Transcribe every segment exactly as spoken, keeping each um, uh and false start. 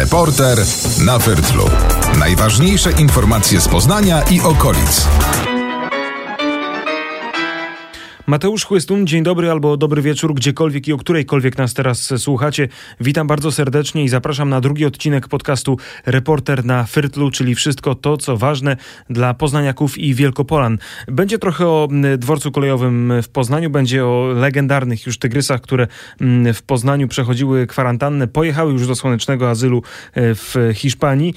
Reporter na Fyrtlu. Najważniejsze informacje z Poznania i okolic. Mateusz Chłystun, dzień dobry albo dobry wieczór, gdziekolwiek i o którejkolwiek nas teraz słuchacie. Witam bardzo serdecznie i zapraszam na drugi odcinek podcastu Reporter na Fyrtlu, czyli wszystko to, co ważne dla poznaniaków i Wielkopolan. Będzie trochę o dworcu kolejowym w Poznaniu, będzie o legendarnych już tygrysach, które w Poznaniu przechodziły kwarantannę, pojechały już do słonecznego azylu w Hiszpanii.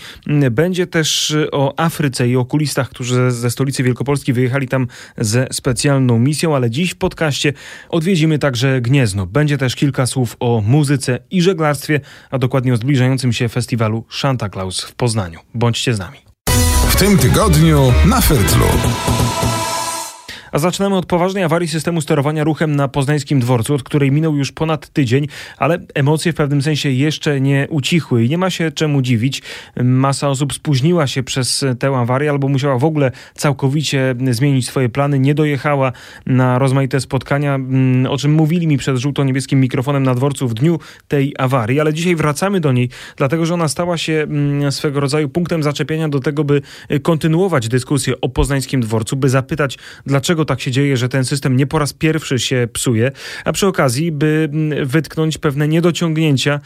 Będzie też o Afryce i o okulistach, którzy ze stolicy Wielkopolski wyjechali tam ze specjalną misją, ale dziś Dziś w podcaście odwiedzimy także Gniezno. Będzie też kilka słów o muzyce i żeglarstwie, a dokładnie o zbliżającym się festiwalu Shanta Claus w Poznaniu. Bądźcie z nami. W tym tygodniu na Fyrtlu. A zaczynamy od poważnej awarii systemu sterowania ruchem na poznańskim dworcu, od której minął już ponad tydzień, ale emocje w pewnym sensie jeszcze nie ucichły i nie ma się czemu dziwić. Masa osób spóźniła się przez tę awarię albo musiała w ogóle całkowicie zmienić swoje plany, nie dojechała na rozmaite spotkania, o czym mówili mi przed żółto-niebieskim mikrofonem na dworcu w dniu tej awarii, ale dzisiaj wracamy do niej, dlatego że ona stała się swego rodzaju punktem zaczepienia do tego, by kontynuować dyskusję o poznańskim dworcu, by zapytać, dlaczego tak się dzieje, że ten system nie po raz pierwszy się psuje, a przy okazji, by wytknąć pewne niedociągnięcia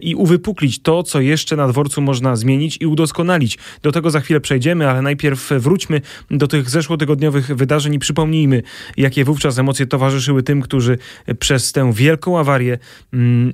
i uwypuklić to, co jeszcze na dworcu można zmienić i udoskonalić. Do tego za chwilę przejdziemy, ale najpierw wróćmy do tych zeszłotygodniowych wydarzeń i przypomnijmy, jakie wówczas emocje towarzyszyły tym, którzy przez tę wielką awarię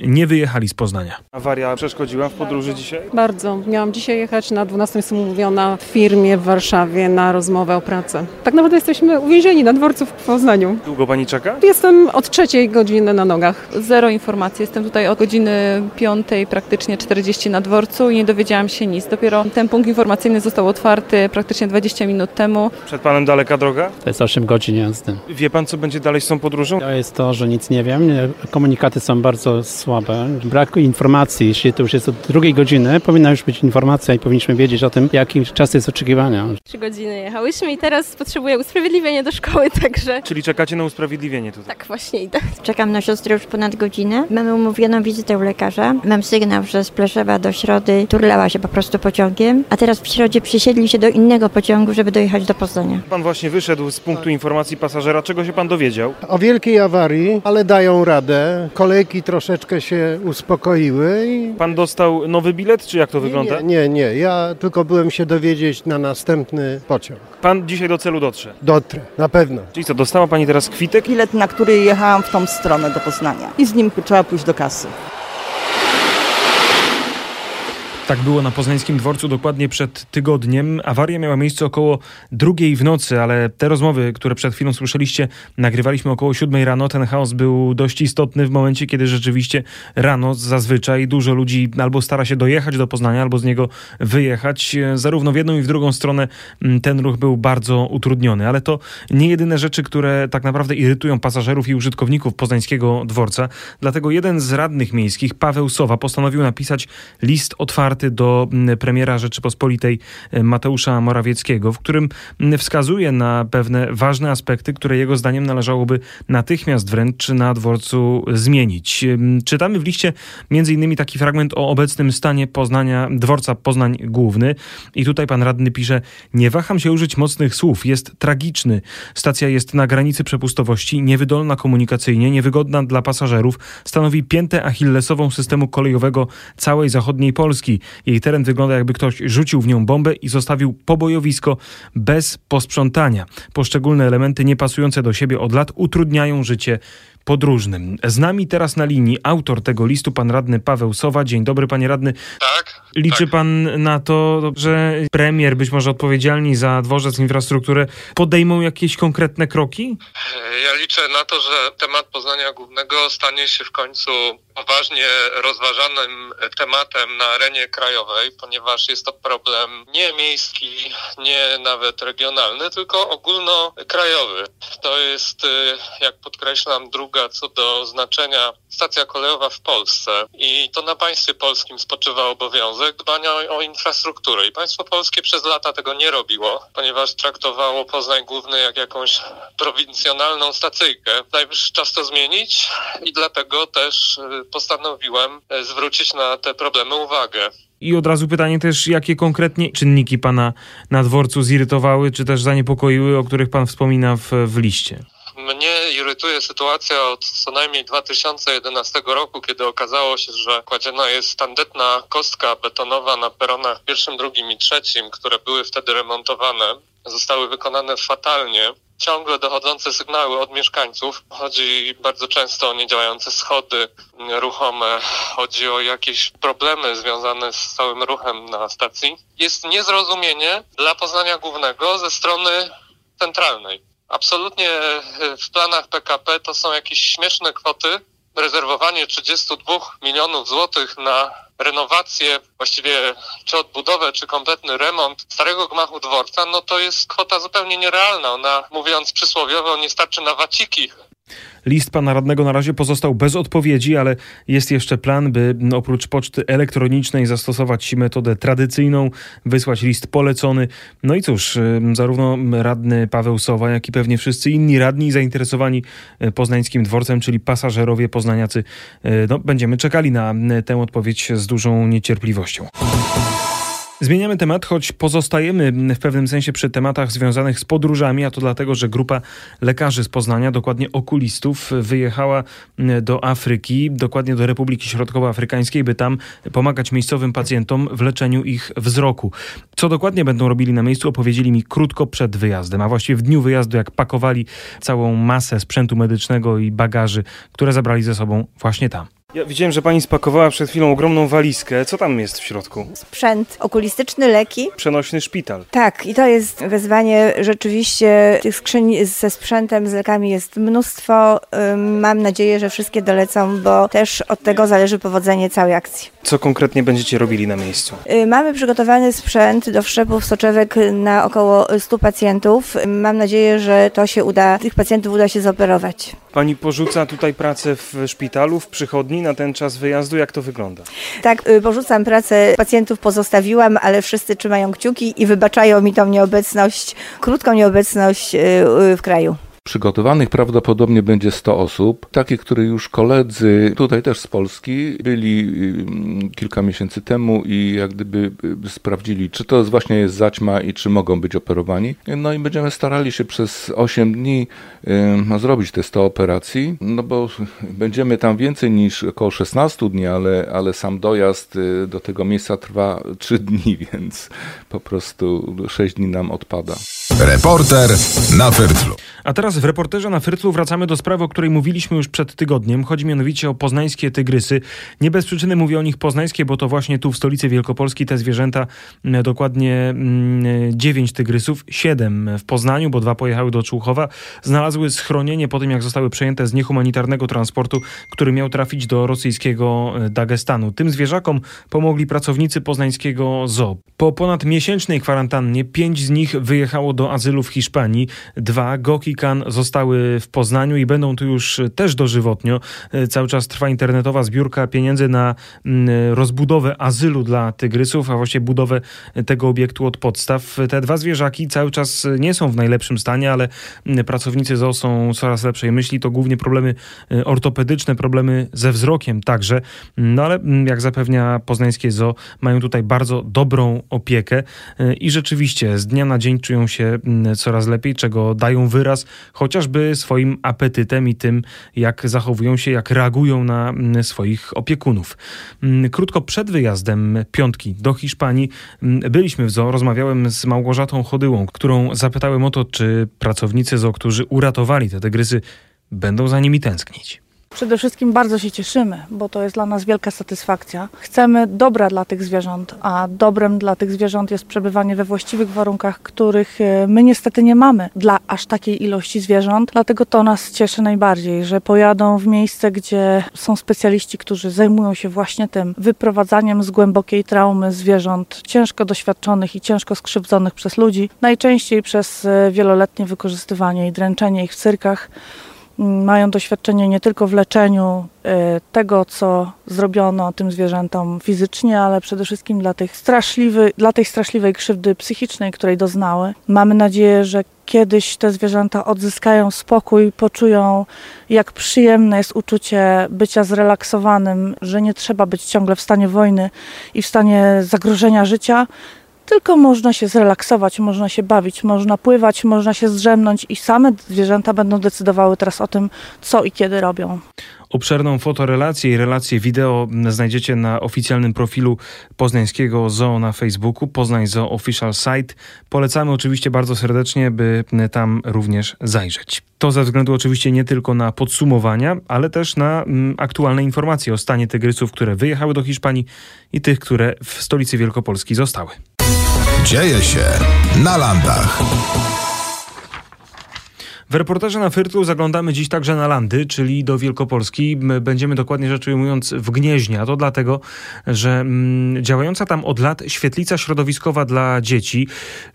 nie wyjechali z Poznania. Awaria przeszkodziła w podróży dzisiaj? Bardzo. Miałam dzisiaj jechać na dwunastą, jestem umówiona w firmie w Warszawie na rozmowę o pracę. Tak naprawdę jesteśmy uwięzieni na dworcu w Poznaniu. Długo pani czeka? Jestem od trzeciej godziny na nogach. Zero informacji. Jestem tutaj od godziny piątej, praktycznie czterdzieści na dworcu i nie dowiedziałam się nic. Dopiero ten punkt informacyjny został otwarty praktycznie dwadzieścia minut temu. Przed panem daleka droga? To jest osiem godzin jazdy. Wie pan, co będzie dalej z tą podróżą? To jest to, że nic nie wiem. Komunikaty są bardzo słabe. Brak informacji. Jeśli to już jest od drugiej godziny, powinna już być informacja i powinniśmy wiedzieć o tym, jaki czas jest oczekiwania. Trzy godziny jechałyśmy i teraz potrzebuję usprawiedliwienia do szkoły. Szkoły, także. Czyli czekacie na usprawiedliwienie tutaj? Tak, właśnie idę. Czekam na siostrę już ponad godzinę. Mamy umówioną wizytę u lekarza. Mam sygnał, że z Pleszewa do Środy turlała się po prostu pociągiem, a teraz w Środzie przysiedli się do innego pociągu, żeby dojechać do Poznania. Pan właśnie wyszedł z punktu informacji pasażera. Czego się pan dowiedział? O wielkiej awarii, ale dają radę. Kolejki troszeczkę się uspokoiły. I... Pan dostał nowy bilet, czy jak to nie, wygląda? Nie, nie, nie. Ja tylko byłem się dowiedzieć na następny pociąg. Pan dzisiaj do celu dotrze? Dotrę. Na pewno. Czyli co, dostała pani teraz kwitek? Bilet, na który jechałam w tą stronę do Poznania i z nim trzeba pójść do kasy. Tak było na poznańskim dworcu dokładnie przed tygodniem. Awaria miała miejsce około drugiej w nocy, ale te rozmowy, które przed chwilą słyszeliście, nagrywaliśmy około siódmej rano. Ten chaos był dość istotny w momencie, kiedy rzeczywiście rano zazwyczaj dużo ludzi albo stara się dojechać do Poznania, albo z niego wyjechać. Zarówno w jedną i w drugą stronę ten ruch był bardzo utrudniony. Ale to nie jedyne rzeczy, które tak naprawdę irytują pasażerów i użytkowników poznańskiego dworca. Dlatego jeden z radnych miejskich, Paweł Sowa, postanowił napisać list otwarty do premiera Rzeczypospolitej Mateusza Morawieckiego, w którym wskazuje na pewne ważne aspekty, które jego zdaniem należałoby natychmiast wręcz na dworcu zmienić. Czytamy w liście między innymi taki fragment o obecnym stanie Poznania, dworca Poznań Główny. I tutaj pan radny pisze: nie waham się użyć mocnych słów, jest tragiczny. Stacja jest na granicy przepustowości, niewydolna komunikacyjnie, niewygodna dla pasażerów, stanowi piętę achillesową systemu kolejowego całej zachodniej Polski. Jej teren wygląda, jakby ktoś rzucił w nią bombę i zostawił pobojowisko bez posprzątania. Poszczególne elementy niepasujące do siebie od lat utrudniają życie podróżnym. Z nami teraz na linii autor tego listu, pan radny Paweł Sowa. Dzień dobry, panie radny. Tak. Liczy tak. pan na to, że premier, być może odpowiedzialni za dworzec, infrastrukturę, podejmą jakieś konkretne kroki? Ja liczę na to, że temat Poznania Głównego stanie się w końcu poważnie rozważanym tematem na arenie krajowej, ponieważ jest to problem nie miejski, nie nawet regionalny, tylko ogólnokrajowy. To jest, jak podkreślam, drugi co do znaczenia stacja kolejowa w Polsce i to na państwie polskim spoczywa obowiązek dbania o, o infrastrukturę. I państwo polskie przez lata tego nie robiło, ponieważ traktowało Poznań Główny jak jakąś prowincjonalną stacyjkę. Najwyższy czas to zmienić i dlatego też postanowiłem zwrócić na te problemy uwagę. I od razu pytanie też, jakie konkretnie czynniki pana na dworcu zirytowały, czy też zaniepokoiły, o których pan wspomina w, w liście? Mnie irytuje sytuacja od co najmniej dwa tysiące jedenastego roku, kiedy okazało się, że kładziona jest tandetna kostka betonowa na peronach pierwszym, drugim i trzecim, które były wtedy remontowane. Zostały wykonane fatalnie. Ciągle dochodzące sygnały od mieszkańców. Chodzi bardzo często o niedziałające schody ruchome. Chodzi o jakieś problemy związane z całym ruchem na stacji. Jest niezrozumienie dla Poznania Głównego ze strony centralnej. Absolutnie w planach P K P to są jakieś śmieszne kwoty. Rezerwowanie trzydziestu dwóch milionów złotych na renowację, właściwie czy odbudowę, czy kompletny remont starego gmachu dworca, no to jest kwota zupełnie nierealna. Ona, mówiąc przysłowiowo, nie starczy na waciki. List pana radnego na razie pozostał bez odpowiedzi, ale jest jeszcze plan, by oprócz poczty elektronicznej zastosować metodę tradycyjną, wysłać list polecony. No i cóż, zarówno radny Paweł Sowa, jak i pewnie wszyscy inni radni zainteresowani poznańskim dworcem, czyli pasażerowie poznaniacy, no, będziemy czekali na tę odpowiedź z dużą niecierpliwością. Zmieniamy temat, choć pozostajemy w pewnym sensie przy tematach związanych z podróżami, a to dlatego, że grupa lekarzy z Poznania, dokładnie okulistów, wyjechała do Afryki, dokładnie do Republiki Środkowoafrykańskiej, by tam pomagać miejscowym pacjentom w leczeniu ich wzroku. Co dokładnie będą robili na miejscu, opowiedzieli mi krótko przed wyjazdem, a właściwie w dniu wyjazdu, jak pakowali całą masę sprzętu medycznego i bagaży, które zabrali ze sobą właśnie tam. Ja widziałem, że pani spakowała przed chwilą ogromną walizkę. Co tam jest w środku? Sprzęt okulistyczny, leki. Przenośny szpital. Tak, i to jest wezwanie. Rzeczywiście tych skrzyń ze sprzętem, z lekami jest mnóstwo. Mam nadzieję, że wszystkie dolecą, bo też od tego zależy powodzenie całej akcji. Co konkretnie będziecie robili na miejscu? Mamy przygotowany sprzęt do wszczepów soczewek na około stu pacjentów. Mam nadzieję, że to się uda, tych pacjentów uda się zoperować. Pani porzuca tutaj pracę w szpitalu, w przychodni na ten czas wyjazdu. Jak to wygląda? Tak, porzucam pracę. Pacjentów pozostawiłam, ale wszyscy trzymają kciuki i wybaczają mi tą nieobecność, krótką nieobecność w kraju. Przygotowanych prawdopodobnie będzie sto osób, takie, które już koledzy tutaj też z Polski byli kilka miesięcy temu i jak gdyby sprawdzili, czy to właśnie jest zaćma i czy mogą być operowani. No i będziemy starali się przez osiem dni y, zrobić te sto operacji, no bo będziemy tam więcej niż około szesnaście dni, ale, ale sam dojazd do tego miejsca trwa trzy dni, więc po prostu sześć dni nam odpada. Reporter na Fyrtlu. A teraz w Reporterze na Fyrtlu wracamy do sprawy, o której mówiliśmy już przed tygodniem. Chodzi mianowicie o poznańskie tygrysy. Nie bez przyczyny mówię o nich poznańskie, bo to właśnie tu w stolicy Wielkopolski te zwierzęta, dokładnie dziewięć tygrysów, siedem w Poznaniu, bo dwa pojechały do Człuchowa, znalazły schronienie po tym, jak zostały przejęte z niehumanitarnego transportu, który miał trafić do rosyjskiego Dagestanu. Tym zwierzakom pomogli pracownicy poznańskiego zoo. Po ponad miesięcznej kwarantannie pięć z nich wyjechało do azylu w Hiszpanii. Dwa, Gokikan, zostały w Poznaniu i będą tu już też dożywotnio. Cały czas trwa internetowa zbiórka pieniędzy na rozbudowę azylu dla tygrysów, a właściwie budowę tego obiektu od podstaw. Te dwa zwierzaki cały czas nie są w najlepszym stanie, ale pracownicy zoo są coraz lepszej myśli. To głównie problemy ortopedyczne, problemy ze wzrokiem także. No ale jak zapewnia poznańskie zoo, mają tutaj bardzo dobrą opiekę i rzeczywiście z dnia na dzień czują się coraz lepiej, czego dają wyraz chociażby swoim apetytem i tym, jak zachowują się, jak reagują na swoich opiekunów. Krótko przed wyjazdem piątki do Hiszpanii byliśmy w zoo, rozmawiałem z Małgorzatą Chodyłą, którą zapytałem o to, czy pracownicy zoo, którzy uratowali te tygrysy, będą za nimi tęsknić. Przede wszystkim bardzo się cieszymy, bo to jest dla nas wielka satysfakcja. Chcemy dobra dla tych zwierząt, a dobrem dla tych zwierząt jest przebywanie we właściwych warunkach, których my niestety nie mamy dla aż takiej ilości zwierząt. Dlatego to nas cieszy najbardziej, że pojadą w miejsce, gdzie są specjaliści, którzy zajmują się właśnie tym wyprowadzaniem z głębokiej traumy zwierząt ciężko doświadczonych i ciężko skrzywdzonych przez ludzi, najczęściej przez wieloletnie wykorzystywanie i dręczenie ich w cyrkach. mają doświadczenie nie tylko w leczeniu tego, co zrobiono tym zwierzętom fizycznie, ale przede wszystkim dla tych straszliwy, dla tej straszliwej krzywdy psychicznej, której doznały. Mamy nadzieję, że kiedyś te zwierzęta odzyskają spokój, poczują, jak przyjemne jest uczucie bycia zrelaksowanym, że nie trzeba być ciągle w stanie wojny i w stanie zagrożenia życia, tylko można się zrelaksować, można się bawić, można pływać, można się zdrzemnąć i same zwierzęta będą decydowały teraz o tym, co i kiedy robią. Obszerną fotorelację i relację wideo znajdziecie na oficjalnym profilu Poznańskiego Zoo na Facebooku, Poznań Zoo Official Site. Polecamy oczywiście bardzo serdecznie, by tam również zajrzeć. To ze względu oczywiście nie tylko na podsumowania, ale też na mm, aktualne informacje o stanie tygrysów, które wyjechały do Hiszpanii i tych, które w stolicy Wielkopolski zostały. Dzieje się na landach. W reportaże na Fyrtlu zaglądamy dziś także na landy, czyli do Wielkopolski. Będziemy dokładnie rzecz ujmując w Gnieźnie, a to dlatego, że m, działająca tam od lat świetlica środowiskowa dla dzieci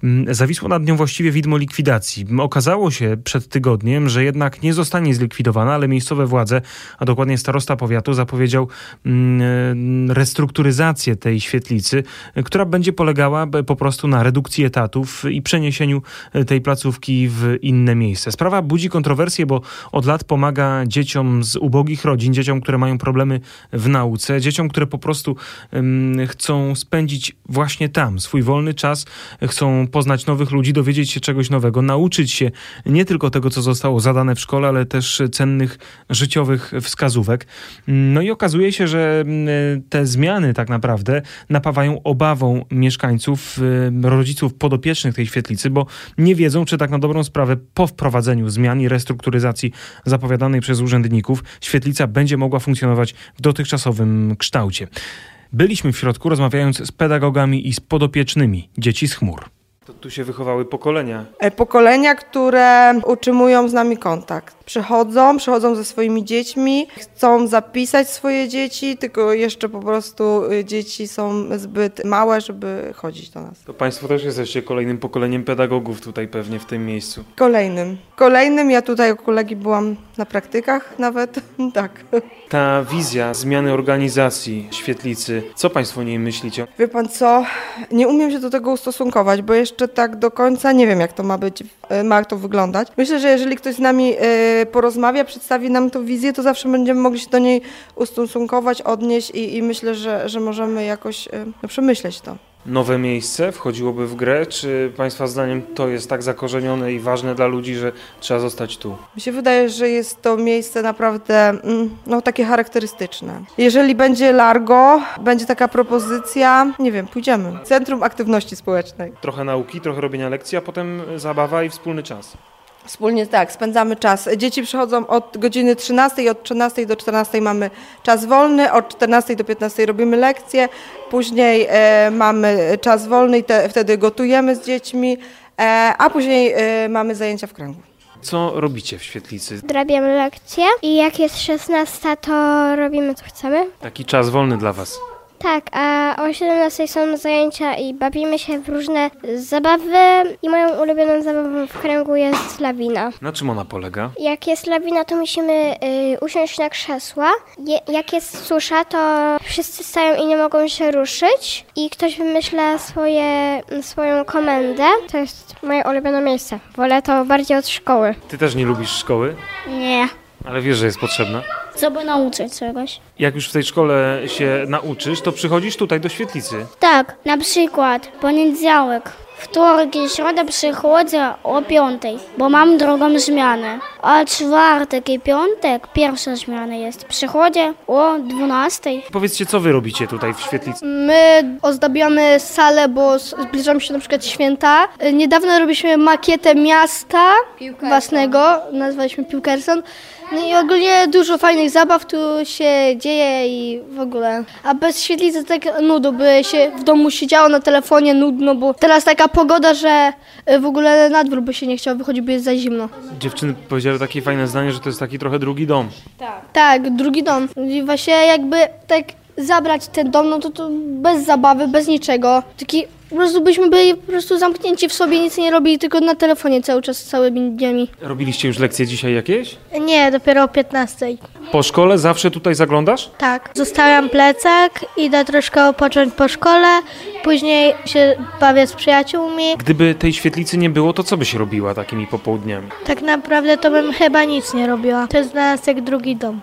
m, zawisło nad nią właściwie widmo likwidacji. Okazało się przed tygodniem, że jednak nie zostanie zlikwidowana, ale miejscowe władze, a dokładnie starosta powiatu zapowiedział m, restrukturyzację tej świetlicy, która będzie polegała po prostu na redukcji etatów i przeniesieniu tej placówki w inne miejsce. Sprawa budzi kontrowersje, bo od lat pomaga dzieciom z ubogich rodzin, dzieciom, które mają problemy w nauce, dzieciom, które po prostu um, chcą spędzić właśnie tam swój wolny czas, chcą poznać nowych ludzi, dowiedzieć się czegoś nowego, nauczyć się nie tylko tego, co zostało zadane w szkole, ale też cennych życiowych wskazówek. No i okazuje się, że te zmiany tak naprawdę napawają obawą mieszkańców, rodziców podopiecznych tej świetlicy, bo nie wiedzą, czy tak na dobrą sprawę po wprowadzeniu zmian i restrukturyzacji zapowiadanej przez urzędników świetlica będzie mogła funkcjonować w dotychczasowym kształcie. Byliśmy w środku, rozmawiając z pedagogami i z podopiecznymi dzieci z Chmur. To tu się wychowały pokolenia. Pokolenia, które utrzymują z nami kontakt. Przychodzą, przychodzą ze swoimi dziećmi, chcą zapisać swoje dzieci, tylko jeszcze po prostu dzieci są zbyt małe, żeby chodzić do nas. To Państwo też jesteście kolejnym pokoleniem pedagogów tutaj pewnie w tym miejscu. Kolejnym. Kolejnym. Ja tutaj u kolegi byłam na praktykach nawet, tak. Ta wizja zmiany organizacji świetlicy, co Państwo o niej myślicie? Wie Pan co, nie umiem się do tego ustosunkować, bo jeszcze tak do końca nie wiem, jak to ma być, ma to wyglądać. Myślę, że jeżeli ktoś z nami porozmawia, przedstawi nam tą wizję, to zawsze będziemy mogli się do niej ustosunkować, odnieść i, i myślę, że, że możemy jakoś no, przemyśleć to. Nowe miejsce wchodziłoby w grę? Czy Państwa zdaniem to jest tak zakorzenione i ważne dla ludzi, że trzeba zostać tu? Mi się wydaje, że jest to miejsce naprawdę no, takie charakterystyczne. Jeżeli będzie Largo, będzie taka propozycja, nie wiem, pójdziemy. Centrum Aktywności Społecznej. Trochę nauki, trochę robienia lekcji, a potem zabawa i wspólny czas. Wspólnie tak, spędzamy czas. Dzieci przychodzą od godziny trzynastej i od trzynastej do czternastej mamy czas wolny, od czternastej do piętnastej robimy lekcje, później e, mamy czas wolny i te, wtedy gotujemy z dziećmi, e, a później e, mamy zajęcia w kręgu. Co robicie w świetlicy? Drabiamy lekcje i jak jest szesnasta, to robimy co chcemy. Taki czas wolny dla Was? Tak, a o siedemnastej są zajęcia i bawimy się w różne zabawy i moją ulubioną zabawą w kręgu jest lawina. Na czym ona polega? Jak jest lawina, to musimy y, usiąść na krzesła. Je, jak jest susza, to wszyscy stają i nie mogą się ruszyć i ktoś wymyśla swoje, swoją komendę. To jest moje ulubione miejsce. Wolę to bardziej od szkoły. Ty też nie lubisz szkoły? Nie. Ale wiesz, że jest potrzebna? Żeby nauczyć czegoś. Jak już w tej szkole się nauczysz, to przychodzisz tutaj do świetlicy? Tak, na przykład poniedziałek, wtorek i środa przychodzę o piątej, bo mam drugą zmianę. A czwartek i piątek pierwsza zmiana jest. Przychodzę o dwunastej. Powiedzcie, co wy robicie tutaj w świetlicy? My ozdabiamy salę, bo zbliżamy się na przykład święta. Niedawno robiliśmy makietę miasta Piłkarson. Własnego, nazwaliśmy Piłkarson. No i ogólnie dużo fajnych zabaw tu się dzieje i w ogóle. A bez świetlicy tak nudu, by się w domu siedziało na telefonie nudno, bo teraz taka pogoda, że w ogóle na dwór by się nie chciało wychodzić, bo jest za zimno. Dziewczyny powiedziały takie fajne zdanie, że to jest taki trochę drugi dom. Tak, tak, drugi dom. I właśnie jakby tak zabrać ten dom, no to, to bez zabawy, bez niczego. Taki po prostu byśmy byli po prostu zamknięci w sobie, nic nie robili, tylko na telefonie cały czas, całymi dniami. Robiliście już lekcje dzisiaj jakieś? Nie, dopiero o piętnastej. Po szkole zawsze tutaj zaglądasz? Tak. Zostawiam plecak, idę troszkę odpocząć po szkole, później się bawię z przyjaciółmi. Gdyby tej świetlicy nie było, to co byś robiła takimi popołudniami? Tak naprawdę to bym chyba nic nie robiła. To jest dla nas jak drugi dom.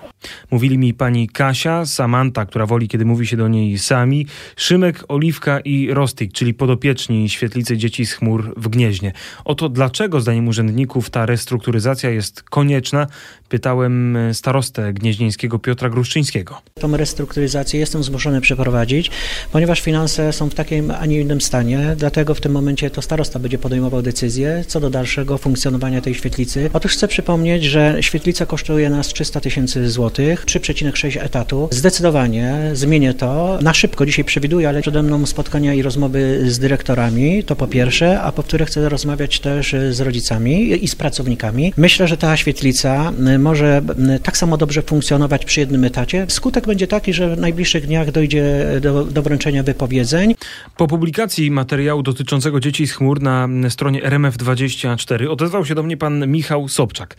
Mówili mi pani Kasia, Samanta, która woli, kiedy mówi się do niej sami, Szymek, Oliwka i Rostyk, czyli podopieczni świetlicy Dzieci z Chmur w Gnieźnie. O to, dlaczego zdaniem urzędników ta restrukturyzacja jest konieczna, pytałem starostę gnieźnieńskiego Piotra Gruszczyńskiego. Tą restrukturyzację jestem zmuszony przeprowadzić, ponieważ finanse są w takim, a nie innym stanie, dlatego w tym momencie to starosta będzie podejmował decyzję co do dalszego funkcjonowania tej świetlicy. Otóż chcę przypomnieć, że świetlica kosztuje nas trzysta tysięcy złotych, trzy przecinek sześć etatu. Zdecydowanie zmienię to. Na szybko dzisiaj przewiduję, ale przede mną spotkania i rozmowy z dyrektorami, to po pierwsze, a po drugie chcę rozmawiać też z rodzicami i z pracownikami. Myślę, że ta świetlica może tak samo dobrze funkcjonować przy jednym etacie. Skutek będzie taki, że w najbliższych dniach dojdzie do, do wręczenia wypowiedzeń. Po publikacji materiału dotyczącego Dzieci z Chmur na stronie er em ef dwadzieścia cztery odezwał się do mnie pan Michał Sobczak,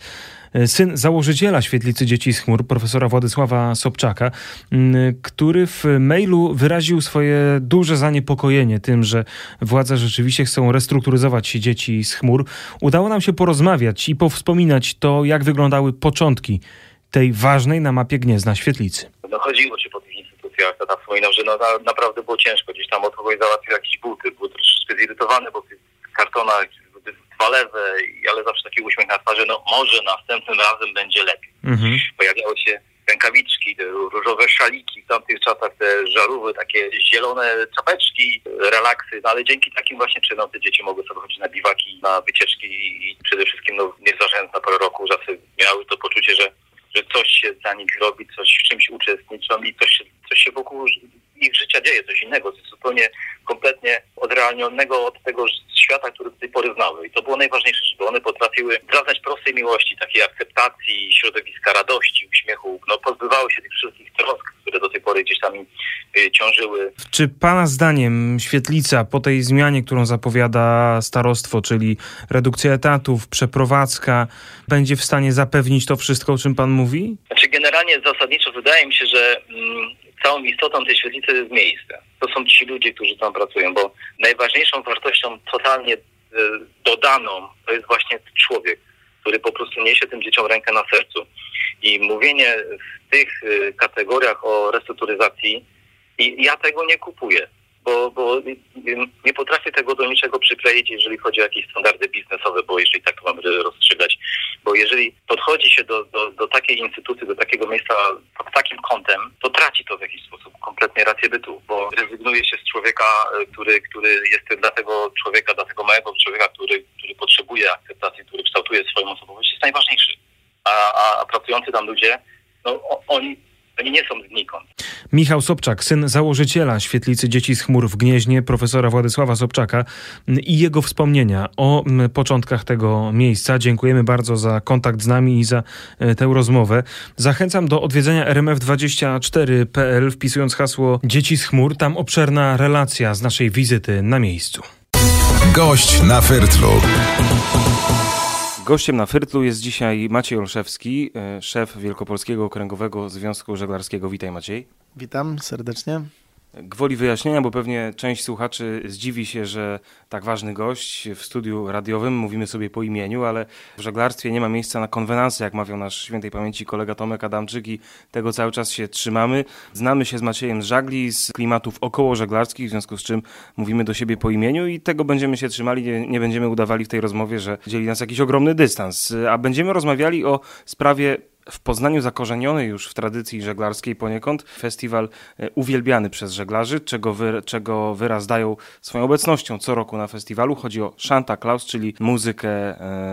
syn założyciela świetlicy Dzieci z Chmur, profesora Władysława Sobczaka, który w mailu wyraził swoje duże zaniepokojenie tym, że władze rzeczywiście chcą restrukturyzować Dzieci z Chmur. Udało nam się porozmawiać i powspominać to, jak wyglądały początki tej ważnej na mapie Gniezna świetlicy. No chodziło się po tych instytucjach, tata wspominał, że no, na, naprawdę było ciężko. Gdzieś tam od kogoś załatwił jakieś buty, był troszeczkę zirytowany, bo w tych kartonach dwa lewe, ale zawsze taki uśmiech na twarzy, no może następnym razem będzie lepiej. Mhm. Pojawiały się rękawiczki, różowe szaliki, w tamtych czasach te żarówy, takie zielone czapeczki, relaksy, no ale dzięki takim właśnie czynom te dzieci mogły sobie chodzić na biwaki, na wycieczki i przede wszystkim, no nie zważając na porę roku, zawsze miały to poczucie, że, że coś się za nich robi, coś w czymś uczestniczą i coś, coś się wokół ich życia dzieje, coś innego, coś zupełnie kompletnie odrealnionego od tego świata, który do tej pory znały. I to było najważniejsze, żeby one potrafiły wdrażać prostej miłości, takiej akceptacji, środowiska radości, uśmiechu. No, pozbywały się tych wszystkich trosk, które do tej pory gdzieś tam ciążyły. Czy pana zdaniem świetlica po tej zmianie, którą zapowiada starostwo, czyli redukcja etatów, przeprowadzka, będzie w stanie zapewnić to wszystko, o czym pan mówi? Znaczy generalnie zasadniczo wydaje mi się, że mm, całą istotą tej świetlicy jest miejsce. To są ci ludzie, którzy tam pracują, bo najważniejszą wartością totalnie y, dodaną to jest właśnie człowiek, który po prostu niesie tym dzieciom rękę na sercu. I mówienie w tych y, kategoriach o restrukturyzacji, i ja tego nie kupuję, bo, bo y, nie potrafię tego do niczego przykleić, jeżeli chodzi o jakieś standardy biznesowe, bo jeżeli tak to mamy rozstrzygać. Bo jeżeli podchodzi się do, do, do takiej instytucji, do takiego miejsca pod takim kątem, to traci to w jakiś sposób kompletnie rację bytu, bo rezygnuje się z człowieka, który, który jest dla tego człowieka, dla tego małego człowieka, który, który potrzebuje akceptacji, który kształtuje swoją osobowość, jest najważniejszy. A, a, a pracujący tam ludzie, no oni, oni nie są znikąd. Michał Sobczak, syn założyciela świetlicy Dzieci z Chmur w Gnieźnie, profesora Władysława Sobczaka i jego wspomnienia o początkach tego miejsca. Dziękujemy bardzo za kontakt z nami i za tę rozmowę. Zachęcam do odwiedzenia er em ef dwadzieścia cztery kropka pe el, wpisując hasło Dzieci z Chmur. Tam obszerna relacja z naszej wizyty na miejscu. Gość na Fertlu. Gościem na Fyrtlu jest dzisiaj Maciej Olszewski, szef Wielkopolskiego Okręgowego Związku Żeglarskiego. Witaj, Maciej. Witam serdecznie. Gwoli wyjaśnienia, bo pewnie część słuchaczy zdziwi się, że tak ważny gość w studiu radiowym, mówimy sobie po imieniu, ale w żeglarstwie nie ma miejsca na konwenanse, jak mawiał nasz świętej pamięci kolega Tomek Adamczyk i tego cały czas się trzymamy. Znamy się z Maciejem z żagli, z klimatów okołożeglarskich, w związku z czym mówimy do siebie po imieniu i tego będziemy się trzymali, nie, nie będziemy udawali w tej rozmowie, że dzieli nas jakiś ogromny dystans, a będziemy rozmawiali o sprawie w Poznaniu zakorzeniony już w tradycji żeglarskiej poniekąd, festiwal uwielbiany przez żeglarzy, czego, wy, czego wyraz dają swoją obecnością co roku na festiwalu. Chodzi o Shanta Claus, czyli muzykę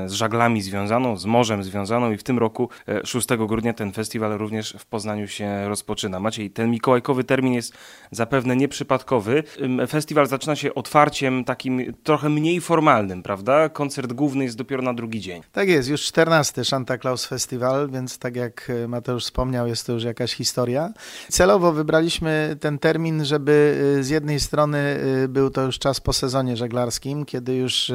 z żaglami związaną, z morzem związaną i w tym roku szóstego grudnia ten festiwal również w Poznaniu się rozpoczyna. Maciej, ten mikołajkowy termin jest zapewne nieprzypadkowy. Festiwal zaczyna się otwarciem takim trochę mniej formalnym, prawda? Koncert główny jest dopiero na drugi dzień. Tak jest, już czternasty Shanta Claus Festiwal, więc tak jak Mateusz wspomniał, jest to już jakaś historia. Celowo wybraliśmy ten termin, żeby z jednej strony był to już czas po sezonie żeglarskim, kiedy już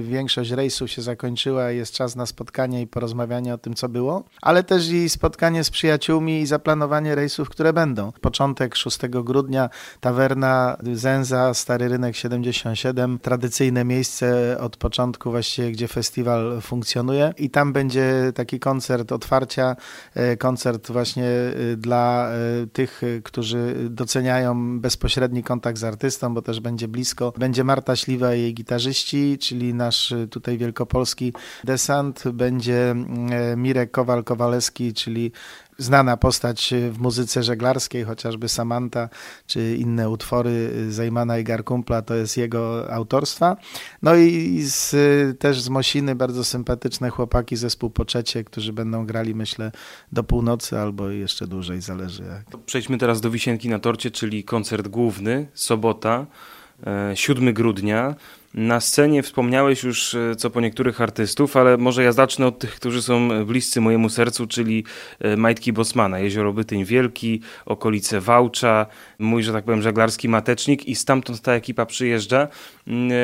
większość rejsów się zakończyła i jest czas na spotkanie i porozmawianie o tym, co było, ale też i spotkanie z przyjaciółmi i zaplanowanie rejsów, które będą. Początek szóstego grudnia, tawerna Zęza, Stary Rynek siedemdziesiąt siedem, tradycyjne miejsce od początku właściwie, gdzie festiwal funkcjonuje i tam będzie taki koncert otwarcia, koncert właśnie dla tych, którzy doceniają bezpośredni kontakt z artystą, bo też będzie blisko. Będzie Marta Śliwa i jej gitarzyści, czyli nasz tutaj wielkopolski desant, będzie Mirek Kowal-Kowalewski, czyli znana postać w muzyce żeglarskiej, chociażby Samanta czy inne utwory Zajmana i Garkumpla, to jest jego autorstwa. No i z, też z Mosiny bardzo sympatyczne chłopaki, zespół Poczecie, którzy będą grali, myślę, do północy albo jeszcze dłużej, zależy jak. Przejdźmy teraz do wisienki na torcie, czyli koncert główny, sobota, siódmego grudnia. Na scenie wspomniałeś już co po niektórych artystów, ale może ja zacznę od tych, którzy są bliscy mojemu sercu, czyli Majtki Bosmana, Jezioro Bytyń Wielki, okolice Wałcza, mój, że tak powiem, żeglarski matecznik i stamtąd ta ekipa przyjeżdża.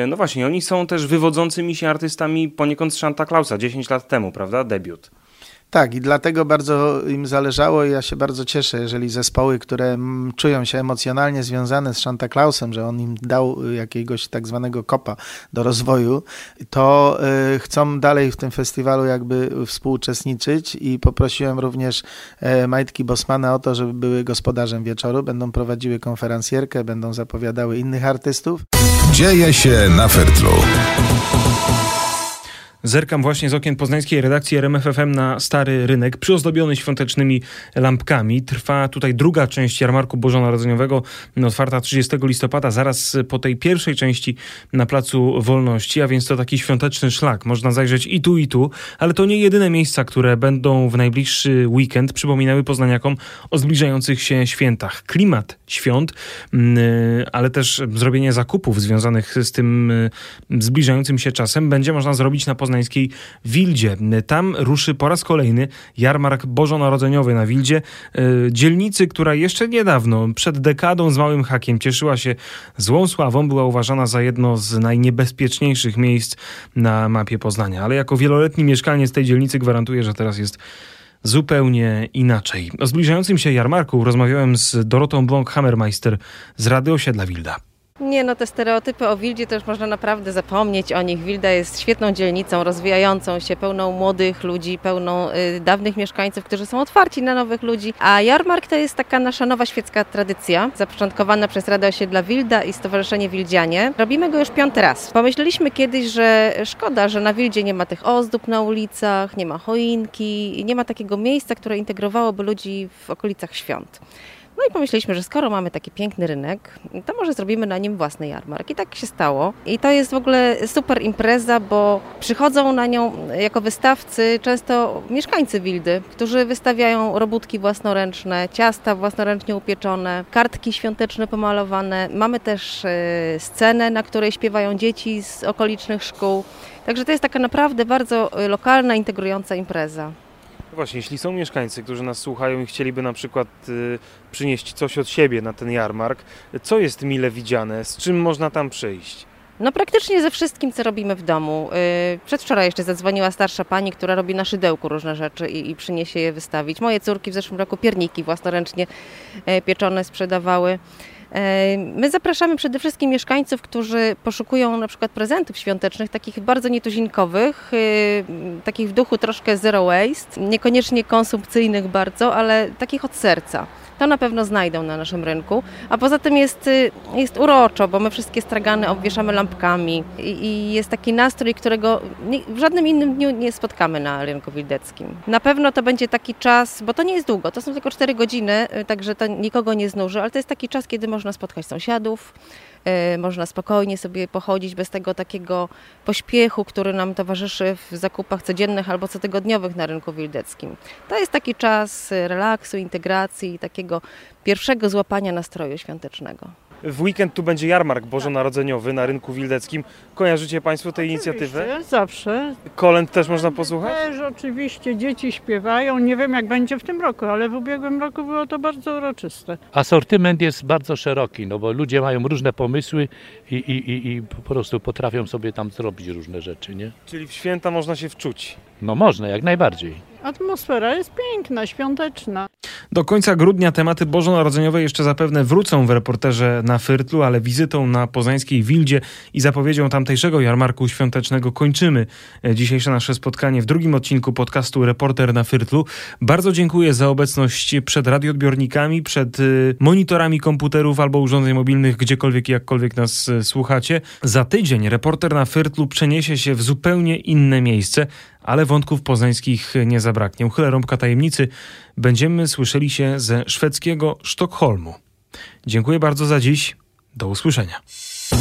No właśnie, oni są też wywodzącymi się artystami poniekąd z Shanta Clausa, dziesięć lat temu, prawda, debiut. Tak, i dlatego bardzo im zależało i ja się bardzo cieszę, jeżeli zespoły, które czują się emocjonalnie związane z Shanta Clausem, że on im dał jakiegoś tak zwanego kopa do rozwoju, to chcą dalej w tym festiwalu jakby współuczestniczyć i poprosiłem również Majtki Bosmana o to, żeby były gospodarzem wieczoru, będą prowadziły konferencjerkę, będą zapowiadały innych artystów. Dzieje się na Fertlu. Zerkam właśnie z okien poznańskiej redakcji R M F F M na Stary Rynek, przyozdobiony świątecznymi lampkami. Trwa tutaj druga część Jarmarku Bożonarodzeniowego, otwarta trzydziestego listopada, zaraz po tej pierwszej części na Placu Wolności, a więc to taki świąteczny szlak. Można zajrzeć i tu, i tu, ale to nie jedyne miejsca, które będą w najbliższy weekend przypominały poznaniakom o zbliżających się świętach. Klimat świąt, ale też zrobienie zakupów związanych z tym zbliżającym się czasem będzie można zrobić na Poznań Poznańskiej Wildzie. Tam ruszy po raz kolejny jarmark bożonarodzeniowy na Wildzie. Dzielnicy, która jeszcze niedawno, przed dekadą z małym hakiem, cieszyła się złą sławą, była uważana za jedno z najniebezpieczniejszych miejsc na mapie Poznania. Ale jako wieloletni mieszkaniec tej dzielnicy gwarantuję, że teraz jest zupełnie inaczej. O zbliżającym się jarmarku rozmawiałem z Dorotą Bląk-Hammermeister z Rady Osiedla Wilda. Nie, no te stereotypy o Wildzie to już można naprawdę zapomnieć o nich. Wilda jest świetną dzielnicą, rozwijającą się, pełną młodych ludzi, pełną y, dawnych mieszkańców, którzy są otwarci na nowych ludzi. A jarmark to jest taka nasza nowa świecka tradycja, zapoczątkowana przez Radę Osiedla Wilda i Stowarzyszenie Wildzianie. Robimy go już piąty raz. Pomyśleliśmy kiedyś, że szkoda, że na Wildzie nie ma tych ozdób na ulicach, nie ma choinki, nie ma takiego miejsca, które integrowałoby ludzi w okolicach świąt. No i pomyśleliśmy, że skoro mamy taki piękny rynek, to może zrobimy na nim własny jarmark. I tak się stało. I to jest w ogóle super impreza, bo przychodzą na nią jako wystawcy często mieszkańcy Wildy, którzy wystawiają robótki własnoręczne, ciasta własnoręcznie upieczone, kartki świąteczne pomalowane. Mamy też scenę, na której śpiewają dzieci z okolicznych szkół. Także to jest taka naprawdę bardzo lokalna, integrująca impreza. Właśnie, jeśli są mieszkańcy, którzy nas słuchają i chcieliby na przykład y, przynieść coś od siebie na ten jarmark, co jest mile widziane, z czym można tam przyjść? No praktycznie ze wszystkim, co robimy w domu. Przedwczoraj jeszcze zadzwoniła starsza pani, która robi na szydełku różne rzeczy i, i przyniesie je wystawić. Moje córki w zeszłym roku pierniki własnoręcznie pieczone sprzedawały. My zapraszamy przede wszystkim mieszkańców, którzy poszukują na przykład prezentów świątecznych, takich bardzo nietuzinkowych, takich w duchu troszkę zero waste, niekoniecznie konsumpcyjnych bardzo, ale takich od serca. To na pewno znajdą na naszym rynku, a poza tym jest, jest uroczo, bo my wszystkie stragany obwieszamy lampkami i, i jest taki nastrój, którego nie, w żadnym innym dniu nie spotkamy na rynku wildeckim. Na pewno to będzie taki czas, bo to nie jest długo, to są tylko cztery godziny, także to nikogo nie znuży, ale to jest taki czas, kiedy można spotkać sąsiadów, yy, można spokojnie sobie pochodzić bez tego takiego pośpiechu, który nam towarzyszy w zakupach codziennych albo cotygodniowych na rynku wildeckim. To jest taki czas relaksu, integracji, takiego pierwszego złapania nastroju świątecznego. W weekend tu będzie jarmark bożonarodzeniowy na Rynku Wildeckim. Kojarzycie Państwo tę inicjatywę? Zawsze. Kolęd też można posłuchać? Też, oczywiście. Dzieci śpiewają. Nie wiem, jak będzie w tym roku, ale w ubiegłym roku było to bardzo uroczyste. Asortyment jest bardzo szeroki, no bo ludzie mają różne pomysły i, i, i, i po prostu potrafią sobie tam zrobić różne rzeczy, nie? Czyli w święta można się wczuć? No można, jak najbardziej. Atmosfera jest piękna, świąteczna. Do końca grudnia tematy bożonarodzeniowe jeszcze zapewne wrócą w Reporterze na Fyrtlu, ale wizytą na poznańskiej Wildzie i zapowiedzią tamtejszego jarmarku świątecznego kończymy dzisiejsze nasze spotkanie w drugim odcinku podcastu Reporter na Fyrtlu. Bardzo dziękuję za obecność przed radioodbiornikami, przed monitorami komputerów albo urządzeń mobilnych, gdziekolwiek i jakkolwiek nas słuchacie. Za tydzień Reporter na Fyrtlu przeniesie się w zupełnie inne miejsce, ale wątków poznańskich nie zabraknie. Uchylę rąbka tajemnicy. Będziemy słyszeli się ze szwedzkiego Sztokholmu. Dziękuję bardzo za dziś. Do usłyszenia.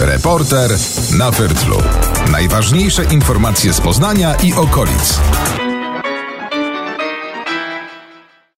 Reporter na Fyrtlu. Najważniejsze informacje z Poznania i okolic.